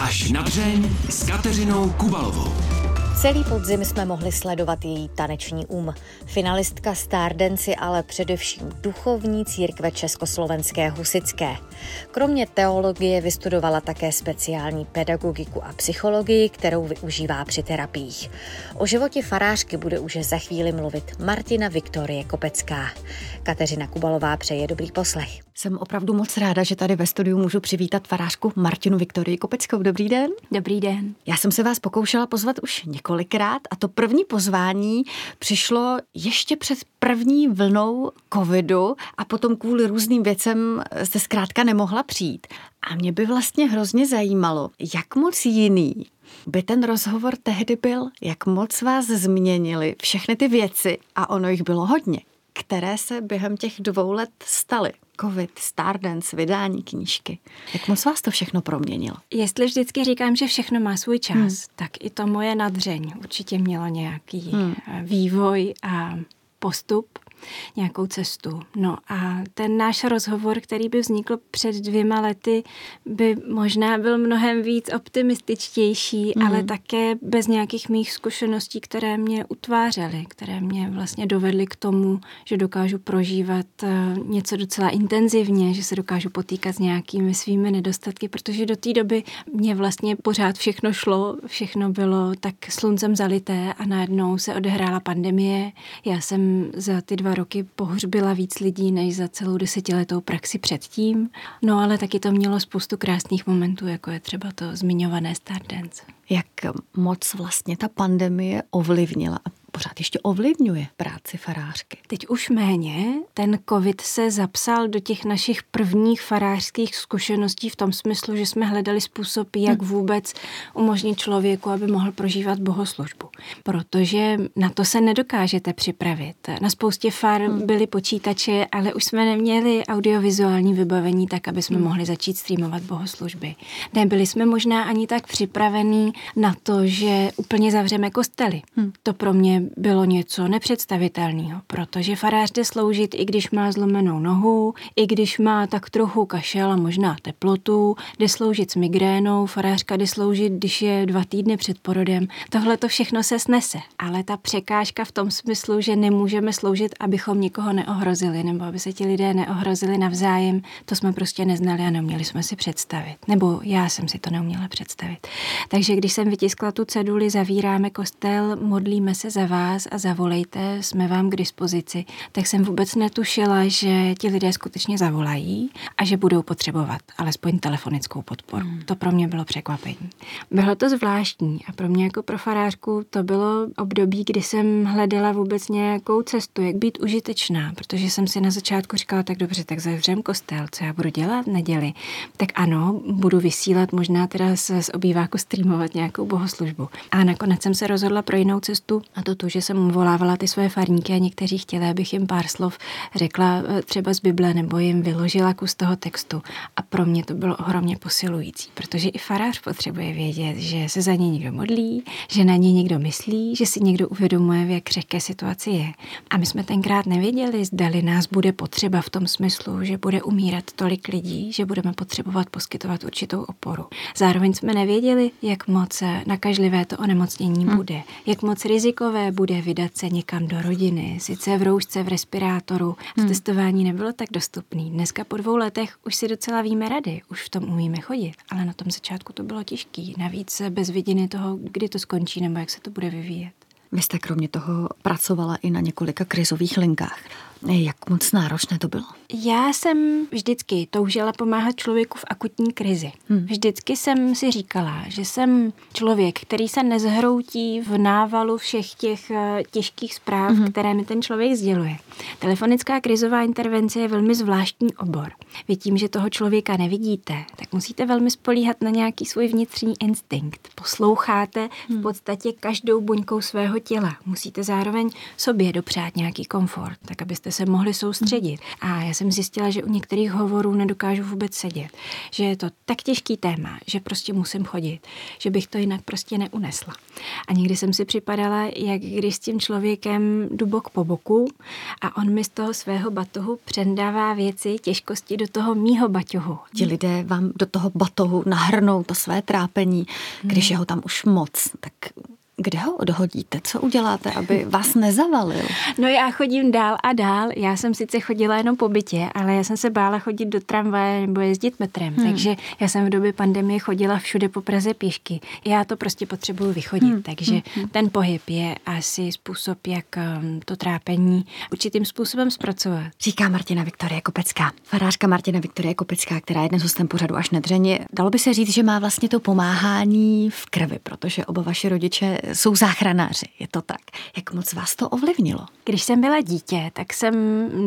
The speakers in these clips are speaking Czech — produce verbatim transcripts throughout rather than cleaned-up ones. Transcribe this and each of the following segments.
Až na dřeň s Kateřinou Kubalovou. Celý podzim jsme mohli sledovat její taneční um. Finalistka StarDance, ale především duchovní církve československé husitské. Kromě teologie vystudovala také speciální pedagogiku a psychologii, kterou využívá při terapiích. O životě farářky bude už za chvíli mluvit Martina Viktorie Kopecká. Kateřina Kubalová přeje dobrý poslech. Jsem opravdu moc ráda, že tady ve studiu můžu přivítat farářku Martinu Viktorii Kopeckou. Dobrý den. Dobrý den. Já jsem se vás pokoušela pozvat už několikrát a to první pozvání přišlo ještě před první vlnou covidu a potom kvůli různým věcem jste zkrátka nemohla přijít. A mě by vlastně hrozně zajímalo, jak moc jiný by ten rozhovor tehdy byl, jak moc vás změnily všechny ty věci, a ono jich bylo hodně, které se během těch dvou let staly. COVID, StarDance, vydání knížky. Jak moc vás to všechno proměnilo? Jestli vždycky říkám, že všechno má svůj čas, hmm. tak i to moje nadřeň určitě mělo nějaký hmm. vývoj a postup, nějakou cestu. No a ten náš rozhovor, který by vznikl před dvěma lety, by možná byl mnohem víc optimističtější, mm. ale také bez nějakých mých zkušeností, které mě utvářely, které mě vlastně dovedly k tomu, že dokážu prožívat něco docela intenzivně, že se dokážu potýkat s nějakými svými nedostatky, protože do té doby mě vlastně pořád všechno šlo, všechno bylo tak sluncem zalité a najednou se odehrála pandemie. Já jsem za ty dva roky pohřbila víc lidí než za celou desetiletou praxi předtím. No ale taky to mělo spoustu krásných momentů, jako je třeba to zmiňované StarDance. Jak moc vlastně ta pandemie ovlivnila a pořád ještě ovlivňuje práci farářky? Teď už méně. Ten covid se zapsal do těch našich prvních farářských zkušeností v tom smyslu, že jsme hledali způsob, jak vůbec umožnit člověku, aby mohl prožívat bohoslužbu. Protože na to se nedokážete připravit. Na spoustě far byly počítače, ale už jsme neměli audiovizuální vybavení tak, aby jsme mohli začít streamovat bohoslužby. Nebyli jsme možná ani tak připravení na to, že úplně zavřeme kostely. To pro mě bylo něco nepředstavitelného, protože farář jde sloužit, i když má zlomenou nohu, i když má tak trochu kašel a možná teplotu, jde sloužit s migrénou, farářka jde sloužit, když je dva týdny před porodem. Tohle to všechno se snese, ale ta překážka v tom smyslu, že nemůžeme sloužit, abychom nikoho neohrozili, nebo aby se ti lidé neohrozili navzájem, to jsme prostě neznali a neuměli jsme si představit. Nebo já jsem si to neuměla představit. Takže když jsem vytiskla tu ceduli, zavíráme kostel, modlíme se za vás a zavolejte, jsme vám k dispozici, tak jsem vůbec netušila, že ti lidé skutečně zavolají a že budou potřebovat alespoň telefonickou podporu. Hmm. To pro mě bylo překvapení. Bylo to zvláštní a pro mě jako pro farářku to bylo období, kdy jsem hledala vůbec nějakou cestu, jak být užitečná, protože jsem si na začátku říkala, tak dobře, tak zavřem kostel, co já budu dělat neděli. Tak ano, budu vysílat, možná teda z obýváku streamovat nějakou bohoslužbu. A nakonec jsem se rozhodla pro jinou cestu. A to to, že jsem volávala ty svoje farníky a někteří chtěli, abych jim pár slov řekla třeba z Bible nebo jim vyložila kus toho textu. A pro mě to bylo ohromně posilující, protože i farář potřebuje vědět, že se za ně někdo modlí, že na ně někdo myslí, že si někdo uvědomuje, v jak křehké situaci je. A my jsme tenkrát nevěděli, zdali nás bude potřeba v tom smyslu, že bude umírat tolik lidí, že budeme potřebovat poskytovat určitou oporu. Zároveň jsme nevěděli, jak moc nakažlivé to onemocnění hmm. bude, jak moc riziko bude vydat se někam do rodiny, sice v roušce, v respirátoru. Hmm. Testování nebylo tak dostupný. Dneska po dvou letech už si docela víme rady, už v tom umíme chodit, ale na tom začátku to bylo těžký. Navíc bez vidiny toho, kdy to skončí nebo jak se to bude vyvíjet. Vy jste kromě toho pracovala i na několika krizových linkách. Jak moc náročné to bylo? Já jsem vždycky toužila pomáhat člověku v akutní krizi. Hmm. Vždycky jsem si říkala, že jsem člověk, který se nezhroutí v návalu všech těch těžkých zpráv, hmm. které mi ten člověk sděluje. Telefonická krizová intervence je velmi zvláštní obor. Vy tím, že toho člověka nevidíte, tak musíte velmi spolíhat na nějaký svůj vnitřní instinkt. Posloucháte v podstatě každou buňkou svého těla. Musíte zároveň sobě dopřát nějaký komfort, tak abyste abyste se mohli soustředit. A já jsem zjistila, že u některých hovorů nedokážu vůbec sedět. Že je to tak těžký téma, že prostě musím chodit. Že bych to jinak prostě neunesla. A někdy jsem si připadala, jak když s tím člověkem jdu bok po boku a on mi z toho svého batohu přendává věci, těžkosti do toho mýho batohu. Ti lidé vám do toho batohu nahrnou to své trápení, když je ho tam už moc, tak... Kde ho odhodíte? Co uděláte, aby vás nezavalil? No já chodím dál a dál. Já jsem sice chodila jenom po bytě, ale já jsem se bála chodit do tramvaje nebo jezdit metrem. Hmm. Takže já jsem v době pandemie chodila všude po Praze pěšky. Já to prostě potřebuju vychodit. Hmm. Takže hmm. ten pohyb je asi způsob, jak to trápení určitým způsobem zpracovat. Říká Martina Viktorie Kopecká. Farářka Martina Viktorie Kopecká, která je dnes hostem pořadu Až na dřeně. Dalo by se říct, že má vlastně to pomáhání v krvi, protože oba vaši rodiče jsou záchranáři, je to tak. Jak moc vás to ovlivnilo? Když jsem byla dítě, tak jsem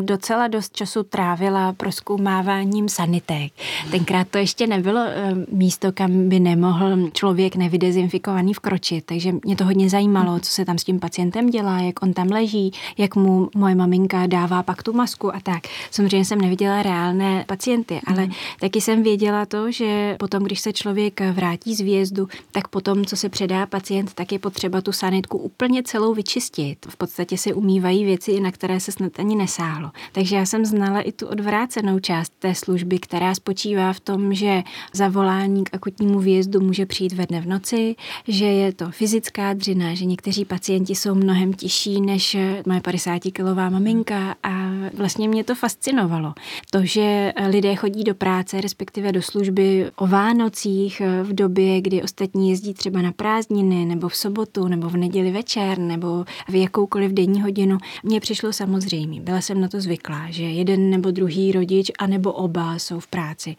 docela dost času trávila prozkoumáváním sanitek. Tenkrát to ještě nebylo místo, kam by nemohl člověk nevydezinfikovaný vkročit, takže mě to hodně zajímalo, co se tam s tím pacientem dělá, jak on tam leží, jak mu moje maminka dává pak tu masku a tak. Samozřejmě jsem neviděla reálné pacienty, ale mm. taky jsem věděla to, že potom, když se člověk vrátí z výjezdu, tak potom, co se předá pacient, tak je potřeba tu sanitku úplně celou vyčistit. V podstatě se umývají věci, na které se snad ani nesáhlo. Takže já jsem znala i tu odvrácenou část té služby, která spočívá v tom, že zavolání k akutnímu výjezdu může přijít ve dne v noci, že je to fyzická dřina, že někteří pacienti jsou mnohem těžší než moje padesátikilová maminka a vlastně mě to fascinovalo. To, že lidé chodí do práce, respektive do služby o Vánocích, v době, kdy ostatní jezdí třeba na prázdniny nebo v sobotu, nebo v neděli večer, nebo v jakoukoliv denní hodinu, mně přišlo samozřejmě. Byla jsem na to zvyklá, že jeden nebo druhý rodič, anebo oba jsou v práci.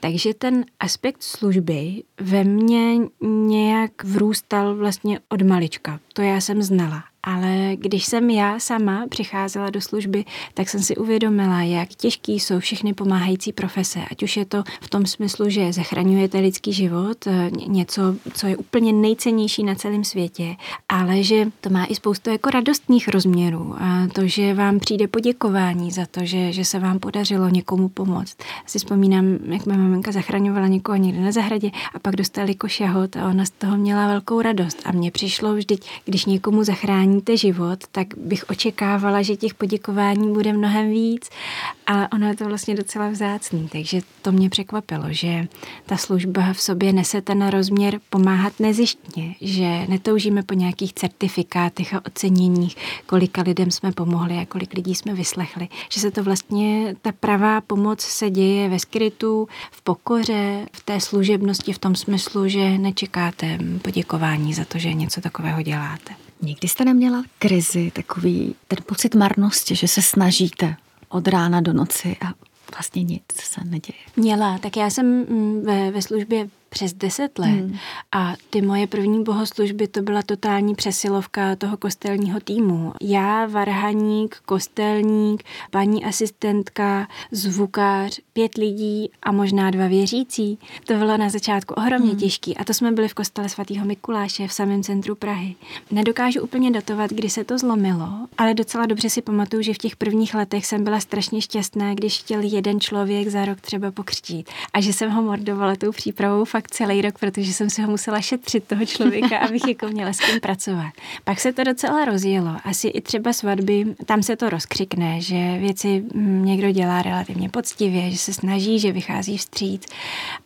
Takže ten aspekt služby ve mně nějak vrůstal vlastně od malička. To já jsem znala. Ale když jsem já sama přicházela do služby, tak jsem si uvědomila, jak těžký jsou všechny pomáhající profese. Ať už je to v tom smyslu, že zachraňujete lidský život, něco, co je úplně nejcennější na celém světě, ale že to má i spoustu jako radostných rozměrů. A to, že vám přijde poděkování za to, že, že se vám podařilo někomu pomoct. Si vzpomínám, jak má maminka zachraňovala někoho někde na zahradě a pak dostali koš jahod a ona z toho měla velkou radost. A mně přišlo vždyť, když někomu zachrání život, tak bych očekávala, že těch poděkování bude mnohem víc, ale ono je to vlastně docela vzácný, takže to mě překvapilo, že ta služba v sobě nese ten rozměr pomáhat nezištně, že netoužíme po nějakých certifikátech a oceněních, kolika lidem jsme pomohli a kolik lidí jsme vyslechli, že se to vlastně, ta pravá pomoc se děje ve skrytu, v pokoře, v té služebnosti, v tom smyslu, že nečekáte poděkování za to, že něco takového děláte. Nikdy jste neměla krizi, takový ten pocit marnosti, že se snažíte od rána do noci a vlastně nic se neděje? Měla, tak já jsem ve, ve službě přes deset let hmm. a ty moje první bohoslužby, to byla totální přesilovka toho kostelního týmu. Já, varhaník, kostelník, paní asistentka, zvukař, pět lidí a možná dva věřící. To bylo na začátku ohromně hmm. těžký a to jsme byli v kostele svatého Mikuláše v samém centru Prahy. Nedokážu úplně datovat, kdy se to zlomilo, ale docela dobře si pamatuju, že v těch prvních letech jsem byla strašně šťastná, když chtěl jeden člověk za rok třeba pokřtít a že jsem ho mordovala tou přípravou fakt celý rok, protože jsem si ho musela šetřit toho člověka, abych jako měla s tím pracovat. Pak se to docela rozjelo. Asi i třeba svatby, tam se to rozkřikne, že věci někdo dělá relativně poctivě, že se snaží, že vychází vstříc.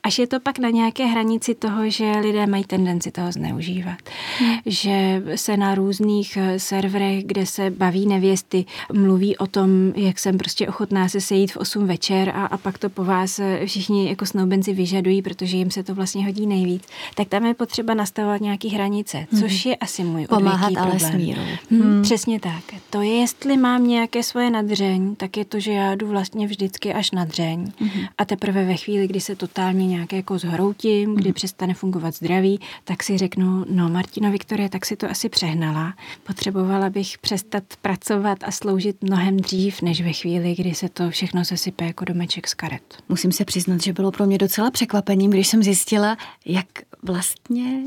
Až je to pak na nějaké hranici toho, že lidé mají tendenci toho zneužívat. Hmm. Že se na různých serverech, kde se baví nevěsty, mluví o tom, jak jsem prostě ochotná se sejít v osm večer a, a pak to po vás všichni jako snoubenci vyžadují, protože jim se to vlastně hodí nejvíc, tak tam je potřeba nastavovat nějaké hranice, což je asi můj odvěký problém. Pomáhat, ale s mírou. Hmm, hmm. Přesně tak. To je, jestli mám nějaké svoje nadřeň, tak je to, že já jdu vlastně vždycky až nadřeň hmm. a teprve ve chvíli, kdy se totálně nějaké jako zhroutím, kdy hmm. přestane fungovat zdraví, tak si řeknu, no Martino, Viktorie, tak si to asi přehnala. Potřebovala bych přestat pracovat a sloužit mnohem dřív, než ve chvíli, kdy se to všechno sesype jako domeček z karet. Musím se přiznat, že bylo pro mě docela překvapením, když jsem zjistila, jak vlastně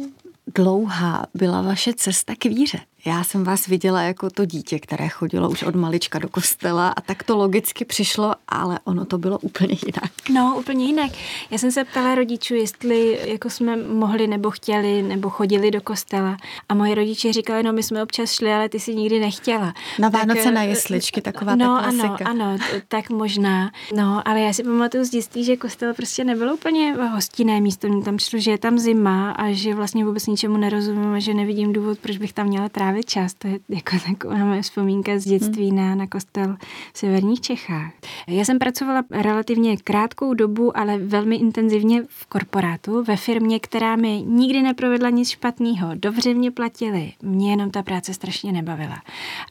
dlouhá byla vaše cesta k víře. Já jsem vás viděla jako to dítě, které chodilo už od malička do kostela a tak to logicky přišlo, ale ono to bylo úplně jinak. No, úplně jinak. Já jsem se ptala rodičů, jestli jako jsme mohli nebo chtěli nebo chodili do kostela. A moji rodiče říkali, no my jsme občas šli, ale ty si nikdy nechtěla. Na Vánoce tak, na jesličky, taková no, ta klasika. Ano, ano, tak možná. No, ale já si pamatuju z dětství, že kostel prostě nebylo úplně hostinné místo. Mě tam přišlo, že je tam zima a že vlastně vůbec ničemu nerozumím a že nevidím důvod, proč bych tam měla trávit čas. To je jako taková moje vzpomínka z dětství hmm. na, na kostel v severních Čechách. Já jsem pracovala relativně krátkou dobu, ale velmi intenzivně v korporátu, ve firmě, která mi nikdy neprovedla nic špatného. Dobře mě platili, mě jenom ta práce strašně nebavila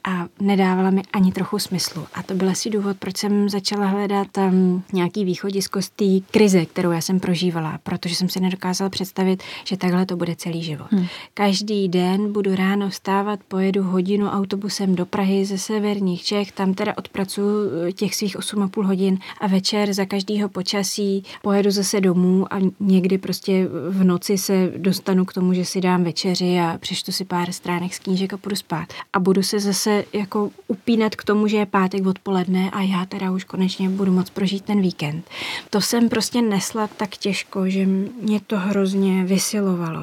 a nedávala mi ani trochu smyslu. A to byl asi důvod, proč jsem začala hledat um, nějaký východisko z té krize, kterou já jsem prožívala, protože jsem si nedokázala představit, že takhle to bude celý život. Hmm. Každý den budu ráno vstávat, pojedu hodinu autobusem do Prahy ze severních Čech, tam teda odpracuju těch svých osm a půl hodin a večer za každého počasí pojedu zase domů a někdy prostě v noci se dostanu k tomu, že si dám večeři a přečtu si pár stránek z knížek a půjdu spát. A budu se zase jako upínat k tomu, že je pátek odpoledne a já teda už konečně budu moc prožít ten víkend. To jsem prostě nesla tak těžko, že mě to hrozně vysilovalo.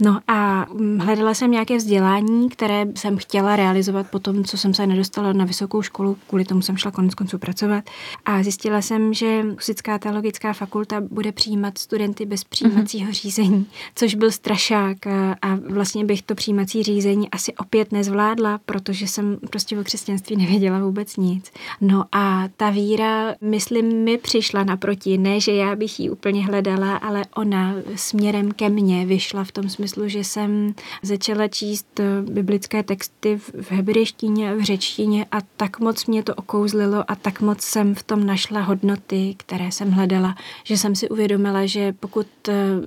No a hledala jsem nějaké vzdělání, které které jsem chtěla realizovat po tom, co jsem se nedostala na vysokou školu, kvůli tomu jsem šla konec konců pracovat. A zjistila jsem, že Kusická teologická fakulta bude přijímat studenty bez přijímacího řízení, což byl strašák a, a vlastně bych to přijímací řízení asi opět nezvládla, protože jsem prostě o křesťanství nevěděla vůbec nic. No a ta víra, myslím, mi přišla naproti, ne, že já bych ji úplně hledala, ale ona směrem ke mně vyšla v tom smyslu, že jsem začala číst Bibli texty v hebrejštině a v řečtině a tak moc mě to okouzlilo a tak moc jsem v tom našla hodnoty, které jsem hledala, že jsem si uvědomila, že pokud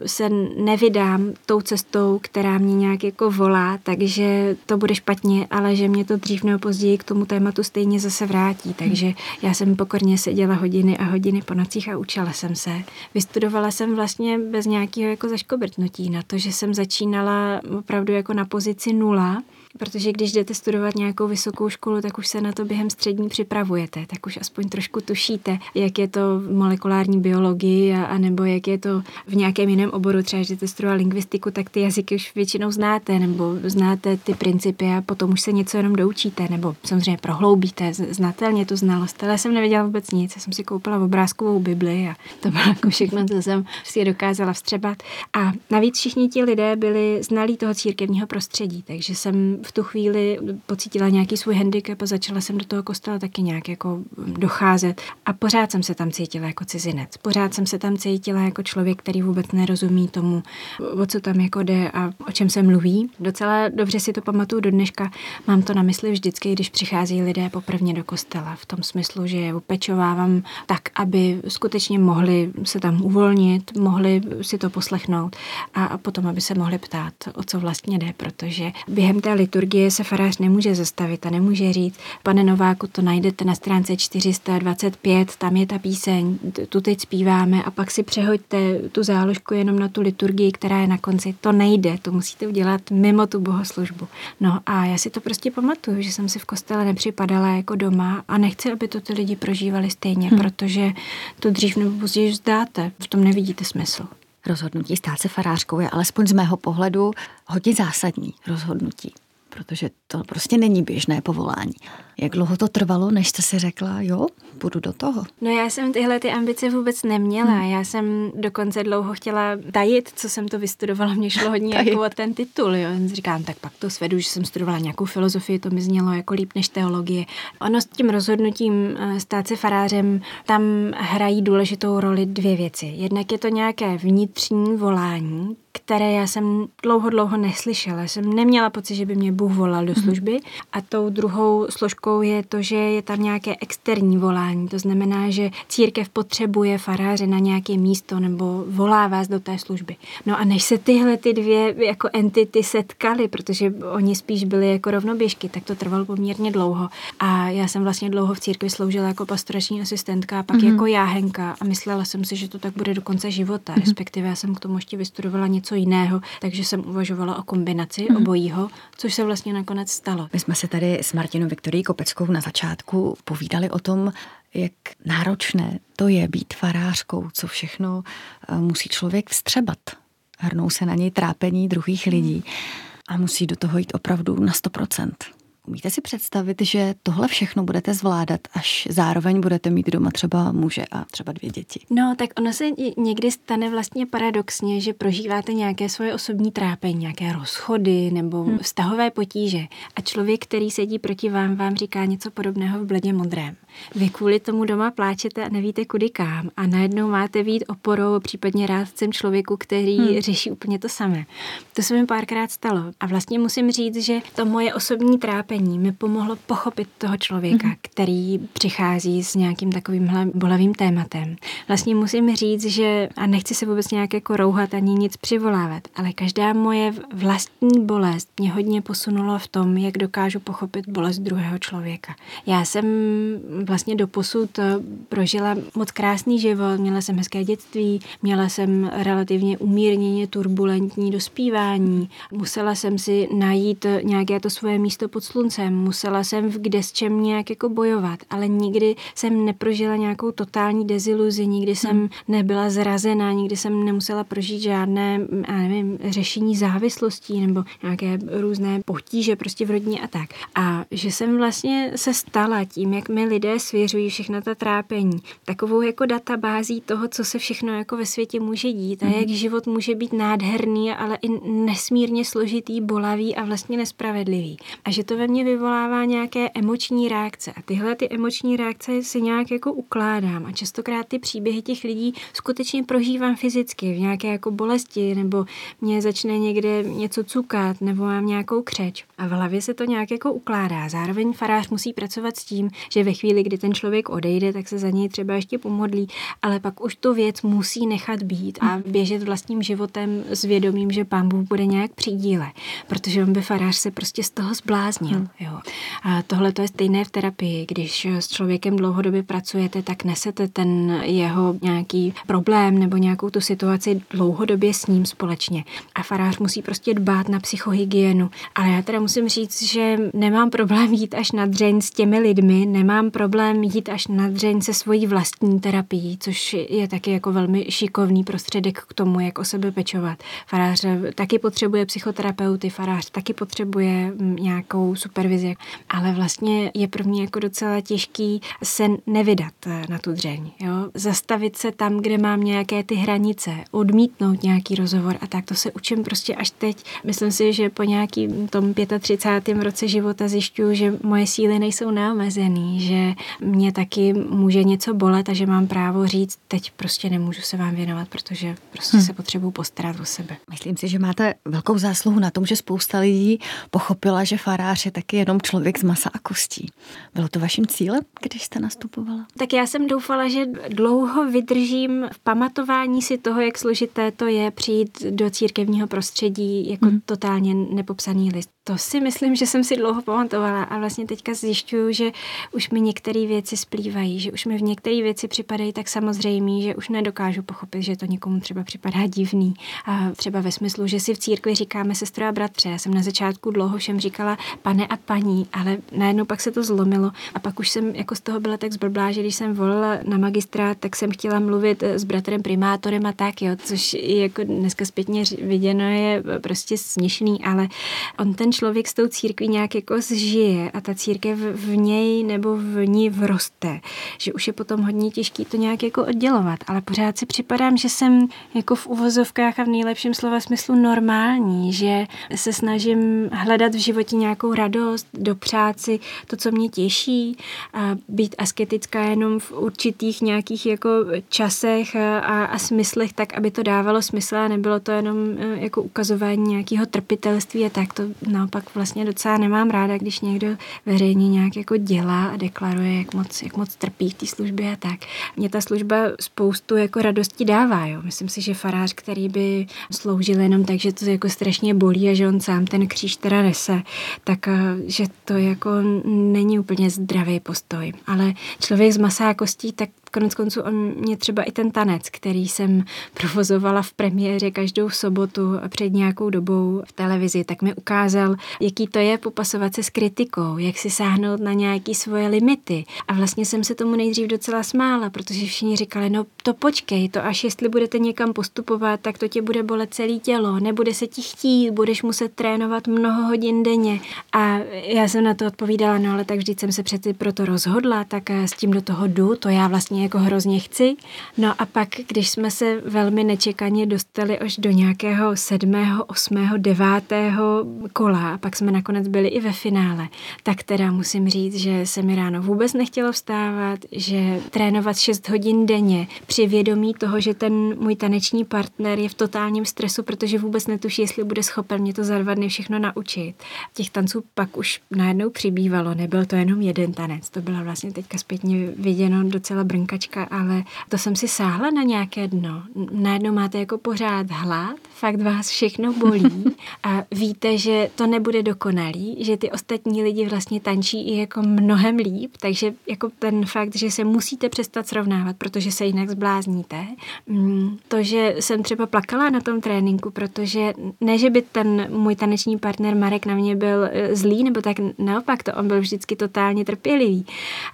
se nevydám tou cestou, která mě nějak jako volá, takže to bude špatně, ale že mě to dřív nebo později k tomu tématu stejně zase vrátí. Takže já jsem pokorně seděla hodiny a hodiny po nocích a učila jsem se. Vystudovala jsem vlastně bez nějakého jako zaškobrtnutí na to, že jsem začínala opravdu jako na pozici nula, protože když jdete studovat nějakou vysokou školu, tak už se na to během střední připravujete, tak už aspoň trošku tušíte, jak je to v molekulární biologii a, a nebo jak je to v nějakém jiném oboru, třeba když jdete studovat lingvistiku, tak ty jazyky už většinou znáte, nebo znáte ty principy a potom už se něco jenom doučíte, nebo samozřejmě prohloubíte znatelně tu znalost, ale jsem nevěděla vůbec nic, já jsem si koupila obrázkovou Bibli a to bylo jako všechno, co jsem si dokázala vstřebat. A navíc všichni ti lidé byli znalí toho církevního prostředí, takže jsem v tu chvíli pocítila nějaký svůj handicap a začala jsem do toho kostela taky nějak jako docházet a pořád jsem se tam cítila jako cizinec. Pořád jsem se tam cítila jako člověk, který vůbec nerozumí tomu, o co tam jako jde a o čem se mluví. Docela dobře si to pamatuju do dneška. Mám to na mysli vždycky, když přichází lidé poprvně do kostela. V tom smyslu, že je upečovávám tak, aby skutečně mohli se tam uvolnit, mohli si to poslechnout a, a potom, aby se mohli ptát, o co vlastně jde, protože během té liturgie se farář nemůže zastavit a nemůže říct, pane Nováku, to najdete na stránce čtyři sta dvacet pět, tam je ta píseň, tu teď zpíváme a pak si přehoďte tu záložku jenom na tu liturgii, která je na konci. To nejde, to musíte udělat mimo tu bohoslužbu. No a já si to prostě pamatuju, že jsem si v kostele nepřipadala jako doma a nechci, aby to ty lidi prožívali stejně, hmm. protože to dřív nebo později vzdáte, v tom nevidíte smysl. Rozhodnutí stát se farářkou je alespoň z mého pohledu hodně zásadní rozhodnutí, protože to prostě není běžné povolání. Jak dlouho to trvalo, než jste si řekla, jo, budu do toho? No já jsem tyhle ty ambice vůbec neměla. Hmm. Já jsem dokonce dlouho chtěla tajit, co jsem to vystudovala. Mně šlo hodně jako o ten titul. Jo. Říkám, tak pak to svedu, že jsem studovala nějakou filozofii, to mi znělo jako líp než teologie. Ono s tím rozhodnutím stát se farářem, tam hrají důležitou roli dvě věci. Jednak je to nějaké vnitřní volání, které já jsem dlouho, dlouho neslyšela. Jsem neměla pocit, že by mě Bůh volal do služby. A tou druhou složkou překážkou je to, že je tam nějaké externí volání. To znamená, že církev potřebuje faráře na nějaké místo nebo volá vás do té služby. No a než se tyhle ty dvě jako entity setkaly, protože oni spíš byli jako rovnoběžky, tak to trvalo poměrně dlouho. A já jsem vlastně dlouho v církvi sloužila jako pastorační asistentka a pak mm-hmm. jako jáhenka a myslela jsem si, že to tak bude do konce života. Mm-hmm. Respektive já jsem k tomu ještě vystudovala něco jiného, takže jsem uvažovala o kombinaci mm-hmm. obojího, což se vlastně nakonec stalo. My jsme se tady s Martinou Viktorií Kopeckou na začátku povídali o tom, jak náročné to je být farářkou, co všechno musí člověk vstřebat. Hrnou se na něj trápení druhých lidí a musí do toho jít opravdu na sto procent. Umíte si představit, že tohle všechno budete zvládat, až zároveň budete mít doma třeba muže a třeba dvě děti? No, tak ono se někdy stane vlastně paradoxně, že prožíváte nějaké svoje osobní trápení, nějaké rozchody nebo hmm. vztahové potíže. A člověk, který sedí proti vám, vám říká něco podobného v bledě modrém. Vy kvůli tomu doma pláčete a nevíte kudy kam a najednou máte být oporou, případně rádcem člověku, který hmm. řeší úplně to samé. To se mi párkrát stalo a vlastně musím říct, že to moje osobní trápení mi pomohlo pochopit toho člověka, hmm. který přichází s nějakým takovým bolavým tématem. Vlastně musím říct, že a nechci se vůbec nějak jako rouhat ani nic přivolávat, ale každá moje vlastní bolest mě hodně posunula v tom, jak dokážu pochopit bolest druhého člověka. Já jsem vlastně doposud prožila moc krásný život, měla jsem hezké dětství, měla jsem relativně umírněně turbulentní dospívání, musela jsem si najít nějaké to svoje místo pod sluncem, musela jsem v kde s čem nějak jako bojovat, ale nikdy jsem neprožila nějakou totální deziluzi, nikdy jsem hmm. nebyla zrazená, nikdy jsem nemusela prožít žádné, já nevím, řešení závislostí nebo nějaké různé potíže prostě v rodině a tak. A že jsem vlastně se stala tím, jak mi lidé svěřují všechna ta trápení takovou jako databází toho, co se všechno jako ve světě může dít a jak život může být nádherný, ale i nesmírně složitý, bolavý a vlastně nespravedlivý. A že to ve mně vyvolává nějaké emoční reakce. A tyhle ty emoční reakce si nějak jako ukládám a častokrát ty příběhy těch lidí skutečně prožívám fyzicky v nějaké jako bolesti nebo mě začne někde něco cukat nebo mám nějakou křeč. A v hlavě se to nějak jako ukládá. Zároveň farář musí pracovat s tím, že ve chvíli, kdy ten člověk odejde, tak se za něj třeba ještě pomodlí, ale pak už tu věc musí nechat být a běžet vlastním životem s vědomím, že Pán Bůh bude nějak při díle, protože on by farář se prostě z toho zbláznil. Hmm. Jo. A tohle to je stejné v terapii. Když s člověkem dlouhodobě pracujete, tak nesete ten jeho nějaký problém nebo nějakou tu situaci dlouhodobě s ním společně. A farář musí prostě dbát na psychohygienu. Ale já teda musím říct, že nemám problém jít až na dřeň s těmi lidmi, nemám problém jít až na dřeň se svojí vlastní terapií, což je taky jako velmi šikovný prostředek k tomu, jak o sebe pečovat. Farář taky potřebuje psychoterapeuty, farář taky potřebuje nějakou supervizi, ale vlastně je pro mě jako docela těžký se nevydat na tu dřeň, jo? Zastavit se tam, kde mám nějaké ty hranice, odmítnout nějaký rozhovor a tak to se učím prostě až teď. Myslím si, že po nějakým tom třicátém pátém roce života zjišťuju, že moje síly nejsou neomezený, že mě taky může něco bolet a že mám právo říct, teď prostě nemůžu se vám věnovat, protože prostě hmm. se potřebuju postarat o sebe. Myslím si, že máte velkou zásluhu na tom, že spousta lidí pochopila, že farář je taky jenom člověk z masa a kostí. Bylo to vaším cílem, když jste nastupovala? Tak já jsem doufala, že dlouho vydržím v pamatování si toho, jak složité to je přijít do církevního prostředí jako hmm. totálně nepopsaný list. To si myslím, že jsem si dlouho pamatovala a vlastně teďka zjišťuju, že už mi některé věci splývají, že už mi v některé věci připadají tak samozřejmé, že už nedokážu pochopit, že to někomu třeba připadá divný. A třeba ve smyslu, že si v církvi říkáme sestra a bratře. Já jsem na začátku dlouho všem říkala pane a paní, ale najednou pak se to zlomilo a pak už jsem jako z toho byla tak zblblá, že když jsem volila na magistrát, tak jsem chtěla mluvit s bratrem primátorem a tak, jo, což jako dneska zpětně viděno je prostě směšný, ale on ten člověk s tou církví nějak jako zžije a ta církev v něj nebo v ní vroste, že už je potom hodně těžký to nějak jako oddělovat, ale pořád si připadám, že jsem jako v uvozovkách a v nejlepším slova smyslu normální, že se snažím hledat v životě nějakou radost, dopřát si to, co mě těší a být asketická jenom v určitých nějakých jako časech a, a smyslech tak, aby to dávalo smysl a nebylo to jenom jako ukazování nějakého trpitelství a tak to na naopak vlastně docela nemám ráda, když někdo veřejně nějak jako dělá a deklaruje, jak moc, jak moc trpí v té službě a tak. Mně ta služba spoustu jako radosti dává, jo. Myslím si, že farář, který by sloužil jenom tak, že to jako strašně bolí a že on sám ten kříž teda nese, tak že to jako není úplně zdravý postoj. Ale člověk z masa a kostí, tak koneckonců on mě třeba i ten tanec, který jsem provozovala v premiéře každou sobotu před nějakou dobou v televizi, tak mi ukázal, jaký to je popasovat se s kritikou, jak si sáhnout na nějaké svoje limity. A vlastně jsem se tomu nejdřív docela smála, protože všichni říkali, no to počkej, to až jestli budete někam postupovat, tak to tě bude bolet celé tělo, nebude se ti chtít, budeš muset trénovat mnoho hodin denně. A já jsem na to odpovídala, no ale tak vždyť jsem se přeci proto rozhodla, tak s tím do toho jdu, to já vlastně jako hrozně chci. No a pak, když jsme se velmi nečekaně dostali až do nějakého sedmého, osmého, devátého kola, a pak jsme nakonec byli i ve finále, tak teda musím říct, že se mi ráno vůbec nechtělo vstávat, že trénovat šest hodin denně při vědomí toho, že ten můj taneční partner je v totálním stresu, protože vůbec netuší, jestli bude schopen mě to za dva dny všechno naučit. Těch tanců pak už najednou přibývalo, nebyl to jenom jeden tanec, to byla vlastně teďka zpětně viděno docela brnka, ale to jsem si sáhla na nějaké dno. Najednou máte jako pořád hlad, fakt vás všechno bolí a víte, že to nebude dokonalý, že ty ostatní lidi vlastně tančí i jako mnohem líp, takže jako ten fakt, že se musíte přestat srovnávat, protože se jinak zblázníte. To, že jsem třeba plakala na tom tréninku, protože ne, že by ten můj taneční partner Marek na mě byl zlý, nebo tak naopak, to on byl vždycky totálně trpělivý,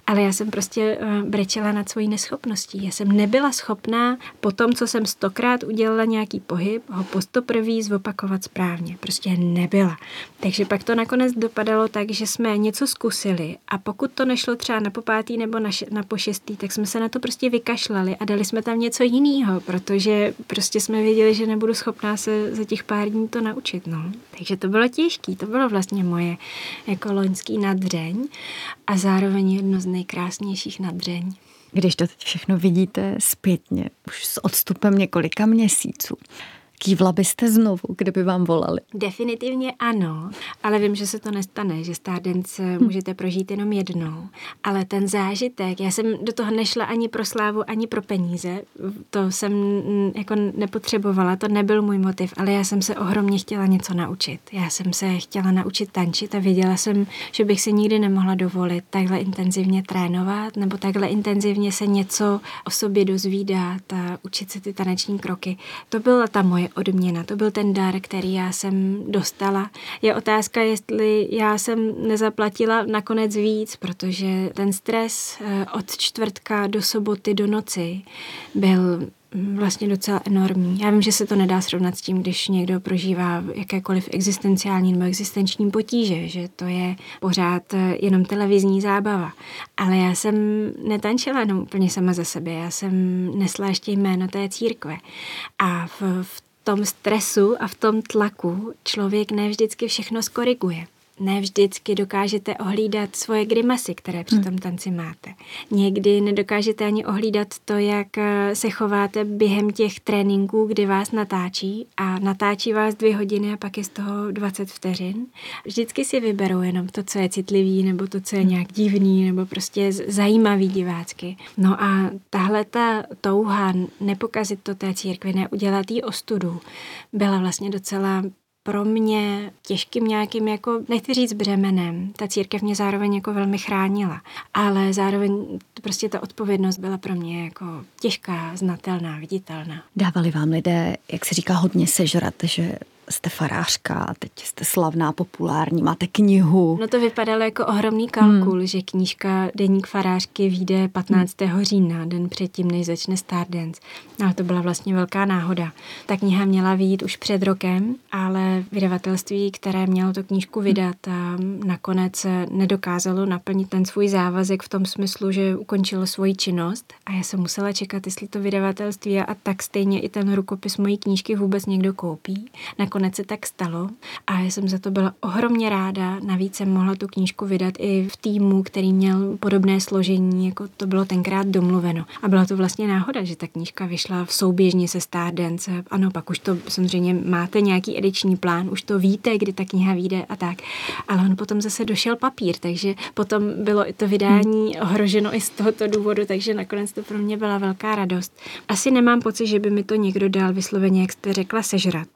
ale já jsem prostě brečela nad svojí neschopností. Já jsem nebyla schopná po tom, co jsem stokrát udělala nějaký pohyb, ho po stoprvý zopakovat správně. Prostě nebyla. Takže pak to nakonec dopadalo tak, že jsme něco zkusili a pokud to nešlo třeba na popátý nebo na, š- na pošestý, tak jsme se na to prostě vykašlali a dali jsme tam něco jiného, protože prostě jsme věděli, že nebudu schopná se za těch pár dní to naučit. No. Takže to bylo těžké. To bylo vlastně moje jako loňský nadřeň a zároveň jedno z nejkrásnějších nadřeň. Když to teď všechno vidíte zpětně, už s odstupem několika měsíců, kývla byste znovu, kdyby vám volali? Definitivně ano, ale vím, že se to nestane, že StarDance hmm. můžete prožít jenom jednou. Ale ten zážitek, já jsem do toho nešla ani pro slávu, ani pro peníze, to jsem jako nepotřebovala, to nebyl můj motiv, ale já jsem se ohromně chtěla něco naučit. Já jsem se chtěla naučit tančit a věděla jsem, že bych si nikdy nemohla dovolit takhle intenzivně trénovat nebo takhle intenzivně se něco o sobě dozvídat a učit se ty taneční kroky. To byla ta moje odměna. To byl ten dar, který já jsem dostala. Je otázka, jestli já jsem nezaplatila nakonec víc, protože ten stres od čtvrtka do soboty do noci byl vlastně docela enormní. Já vím, že se to nedá srovnat s tím, když někdo prožívá jakékoliv existenciální nebo existenční potíže, že to je pořád jenom televizní zábava. Ale já jsem netančila jenom úplně sama za sebe. Já jsem nesla ještě jméno té církve. A v, v tom stresu a v tom tlaku člověk ne vždycky všechno skoriguje. Ne vždycky dokážete ohlídat svoje grimasy, které při tom tanci máte. Někdy nedokážete ani ohlídat to, jak se chováte během těch tréninků, kdy vás natáčí a natáčí vás dvě hodiny a pak je z toho dvacet vteřin. Vždycky si vyberou jenom to, co je citlivý nebo to, co je nějak divný nebo prostě zajímavý divácky. No a tahle ta touha nepokazit to té církvi, neudělat jí ostudu, byla vlastně docela pro mě těžkým nějakým, jako, nechci říct břemenem. Ta církev mě zároveň jako velmi chránila, ale zároveň prostě ta odpovědnost byla pro mě jako těžká, znatelná, viditelná. Dávali vám lidé, jak se říká, hodně sežrat, že jste farářka, teď jste slavná, populární, máte knihu. No to vypadalo jako ohromný kalkul, hmm. že knížka Deník farářky vyjde patnáctého října, den předtím, než začne StarDance. No to byla vlastně velká náhoda. Ta kniha měla vyjít už před rokem, ale vydavatelství, které mělo tu knížku vydat, nakonec nedokázalo naplnit ten svůj závazek v tom smyslu, že ukončilo svoji činnost a já jsem musela čekat, jestli to vydavatelství a tak stejně i ten rukopis mojí knížky vůbec někdo koupí. Nakonec nakonec se tak stalo a já jsem za to byla ohromně ráda. Navíc jsem mohla tu knížku vydat i v týmu, který měl podobné složení, jako to bylo tenkrát domluveno. A byla to vlastně náhoda, že ta knížka vyšla v souběžně se StarDance. Ano, pak už to samozřejmě máte nějaký ediční plán, už to víte, kdy ta kniha vyjde a tak. Ale on potom zase došel papír, takže potom bylo i to vydání ohroženo i z tohoto důvodu, takže nakonec to pro mě byla velká radost. Asi nemám pocit, že by mi to někdo dal vysloveně, jak jste řekla, sežrat,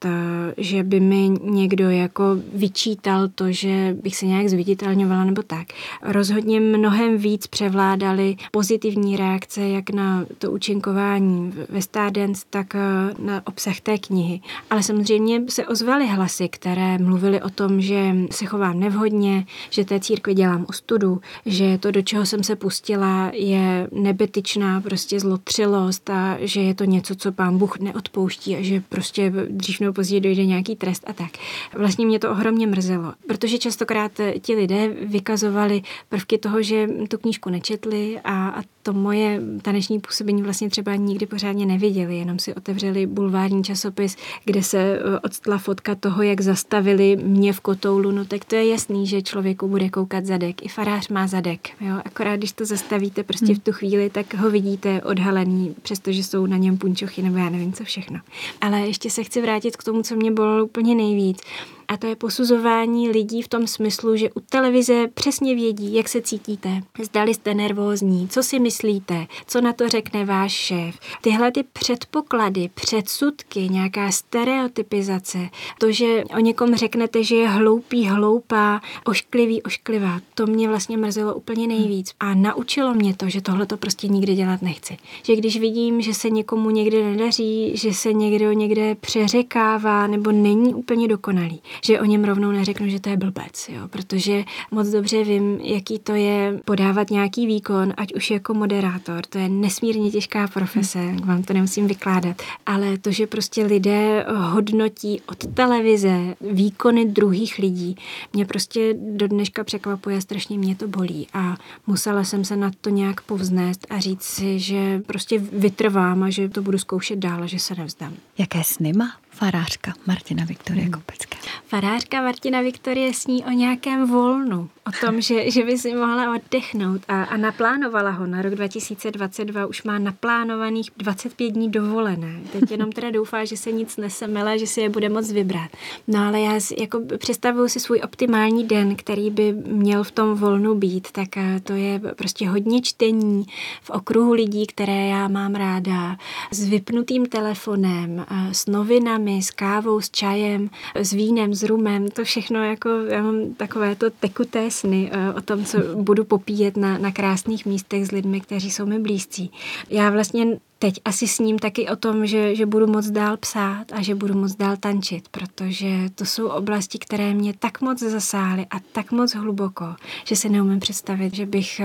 že by mi někdo jako vyčítal to, že bych se nějak zviditelňovala nebo tak. Rozhodně mnohem víc převládaly pozitivní reakce jak na to účinkování ve StarDance, tak na obsah té knihy. Ale samozřejmě se ozvaly hlasy, které mluvily o tom, že se chovám nevhodně, že té církvi dělám ostudu, že to, do čeho jsem se pustila, je nebetyčná prostě zlotřilost a že je to něco, co Pán Bůh neodpouští a že prostě dřív nebo později dojde nějaký trest a tak. Vlastně mě to ohromně mrzelo, protože častokrát ti lidé vykazovali prvky toho, že tu knížku nečetli a, a to moje taneční působení vlastně třeba nikdy pořádně neviděli, jenom si otevřeli bulvární časopis, kde se odstla fotka toho, jak zastavili mě v kotoulu, no tak to je jasný, že člověku bude koukat zadek. I farář má zadek, jo, akorát když to zastavíte prostě v tu chvíli, tak ho vidíte odhalený, přestože jsou na něm punčochy nebo já nevím co všechno. Ale ještě se chci vrátit k tomu, co mě bolelo úplně nejvíc. A to je posuzování lidí v tom smyslu, že u televize přesně vědí, jak se cítíte. Zdali jste nervózní, co si myslíte, co na to řekne váš šéf. Tyhle ty předpoklady, předsudky, nějaká stereotypizace, to, že o někom řeknete, že je hloupý, hloupá, ošklivý, ošklivá, to mě vlastně mrzelo úplně nejvíc. A naučilo mě to, že tohle to prostě nikdy dělat nechci. Že když vidím, že se někomu někde nedaří, že se někdo někde přeřekává nebo není úplně dokonalý, že o něm rovnou neřeknu, že to je blbec, jo? Protože moc dobře vím, jaký to je podávat nějaký výkon, ať už jako moderátor, to je nesmírně těžká profese, vám to nemusím vykládat, ale to, že prostě lidé hodnotí od televize výkony druhých lidí, mě prostě do dneška překvapuje, strašně mě to bolí a musela jsem se na to nějak povznést a říct si, že prostě vytrvám a že to budu zkoušet dál a že se nevzdám. Jaké sny má farářka Martina Viktorie Kopecká? Farářka Martina Viktorie sní o nějakém volnu, o tom, že, že by si mohla oddechnout a, a naplánovala ho. Na rok dva tisíce dvacet dva už má naplánovaných dvacet pět dní dovolené. Teď jenom teda doufá, že se nic nesemele, že si je bude moc vybrat. No ale já jako představuju si svůj optimální den, který by měl v tom volnu být, tak to je prostě hodně čtení v okruhu lidí, které já mám ráda, s vypnutým telefonem, s novinami, s kávou, s čajem, s vínem, s rumem, to všechno jako, já mám takové to tekuté sny o tom, co budu popíjet na, na krásných místech s lidmi, kteří jsou mi blízcí. Já vlastně teď asi sním taky o tom, že, že budu moc dál psát a že budu moc dál tančit, protože to jsou oblasti, které mě tak moc zasáhly a tak moc hluboko, že se neumím představit, že bych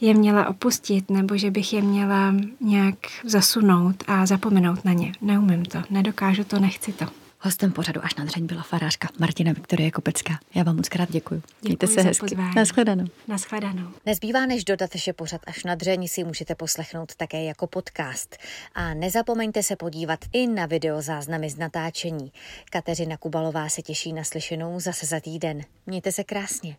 je měla opustit nebo že bych je měla nějak zasunout a zapomenout na ně. Neumím to, nedokážu to, nechci to. Hostem pořadu Až na dřeň byla farářka Martina Viktorie Kopecká. Já vám moc krát děkuju. Mějte se hezky. Naschledanou. Naschledanou. Nezbývá než dodat, že pořad Až na dřeň si můžete poslechnout také jako podcast. A nezapomeňte se podívat i na videozáznamy z natáčení. Kateřina Kubalová se těší na slyšenou zase za týden. Mějte se krásně.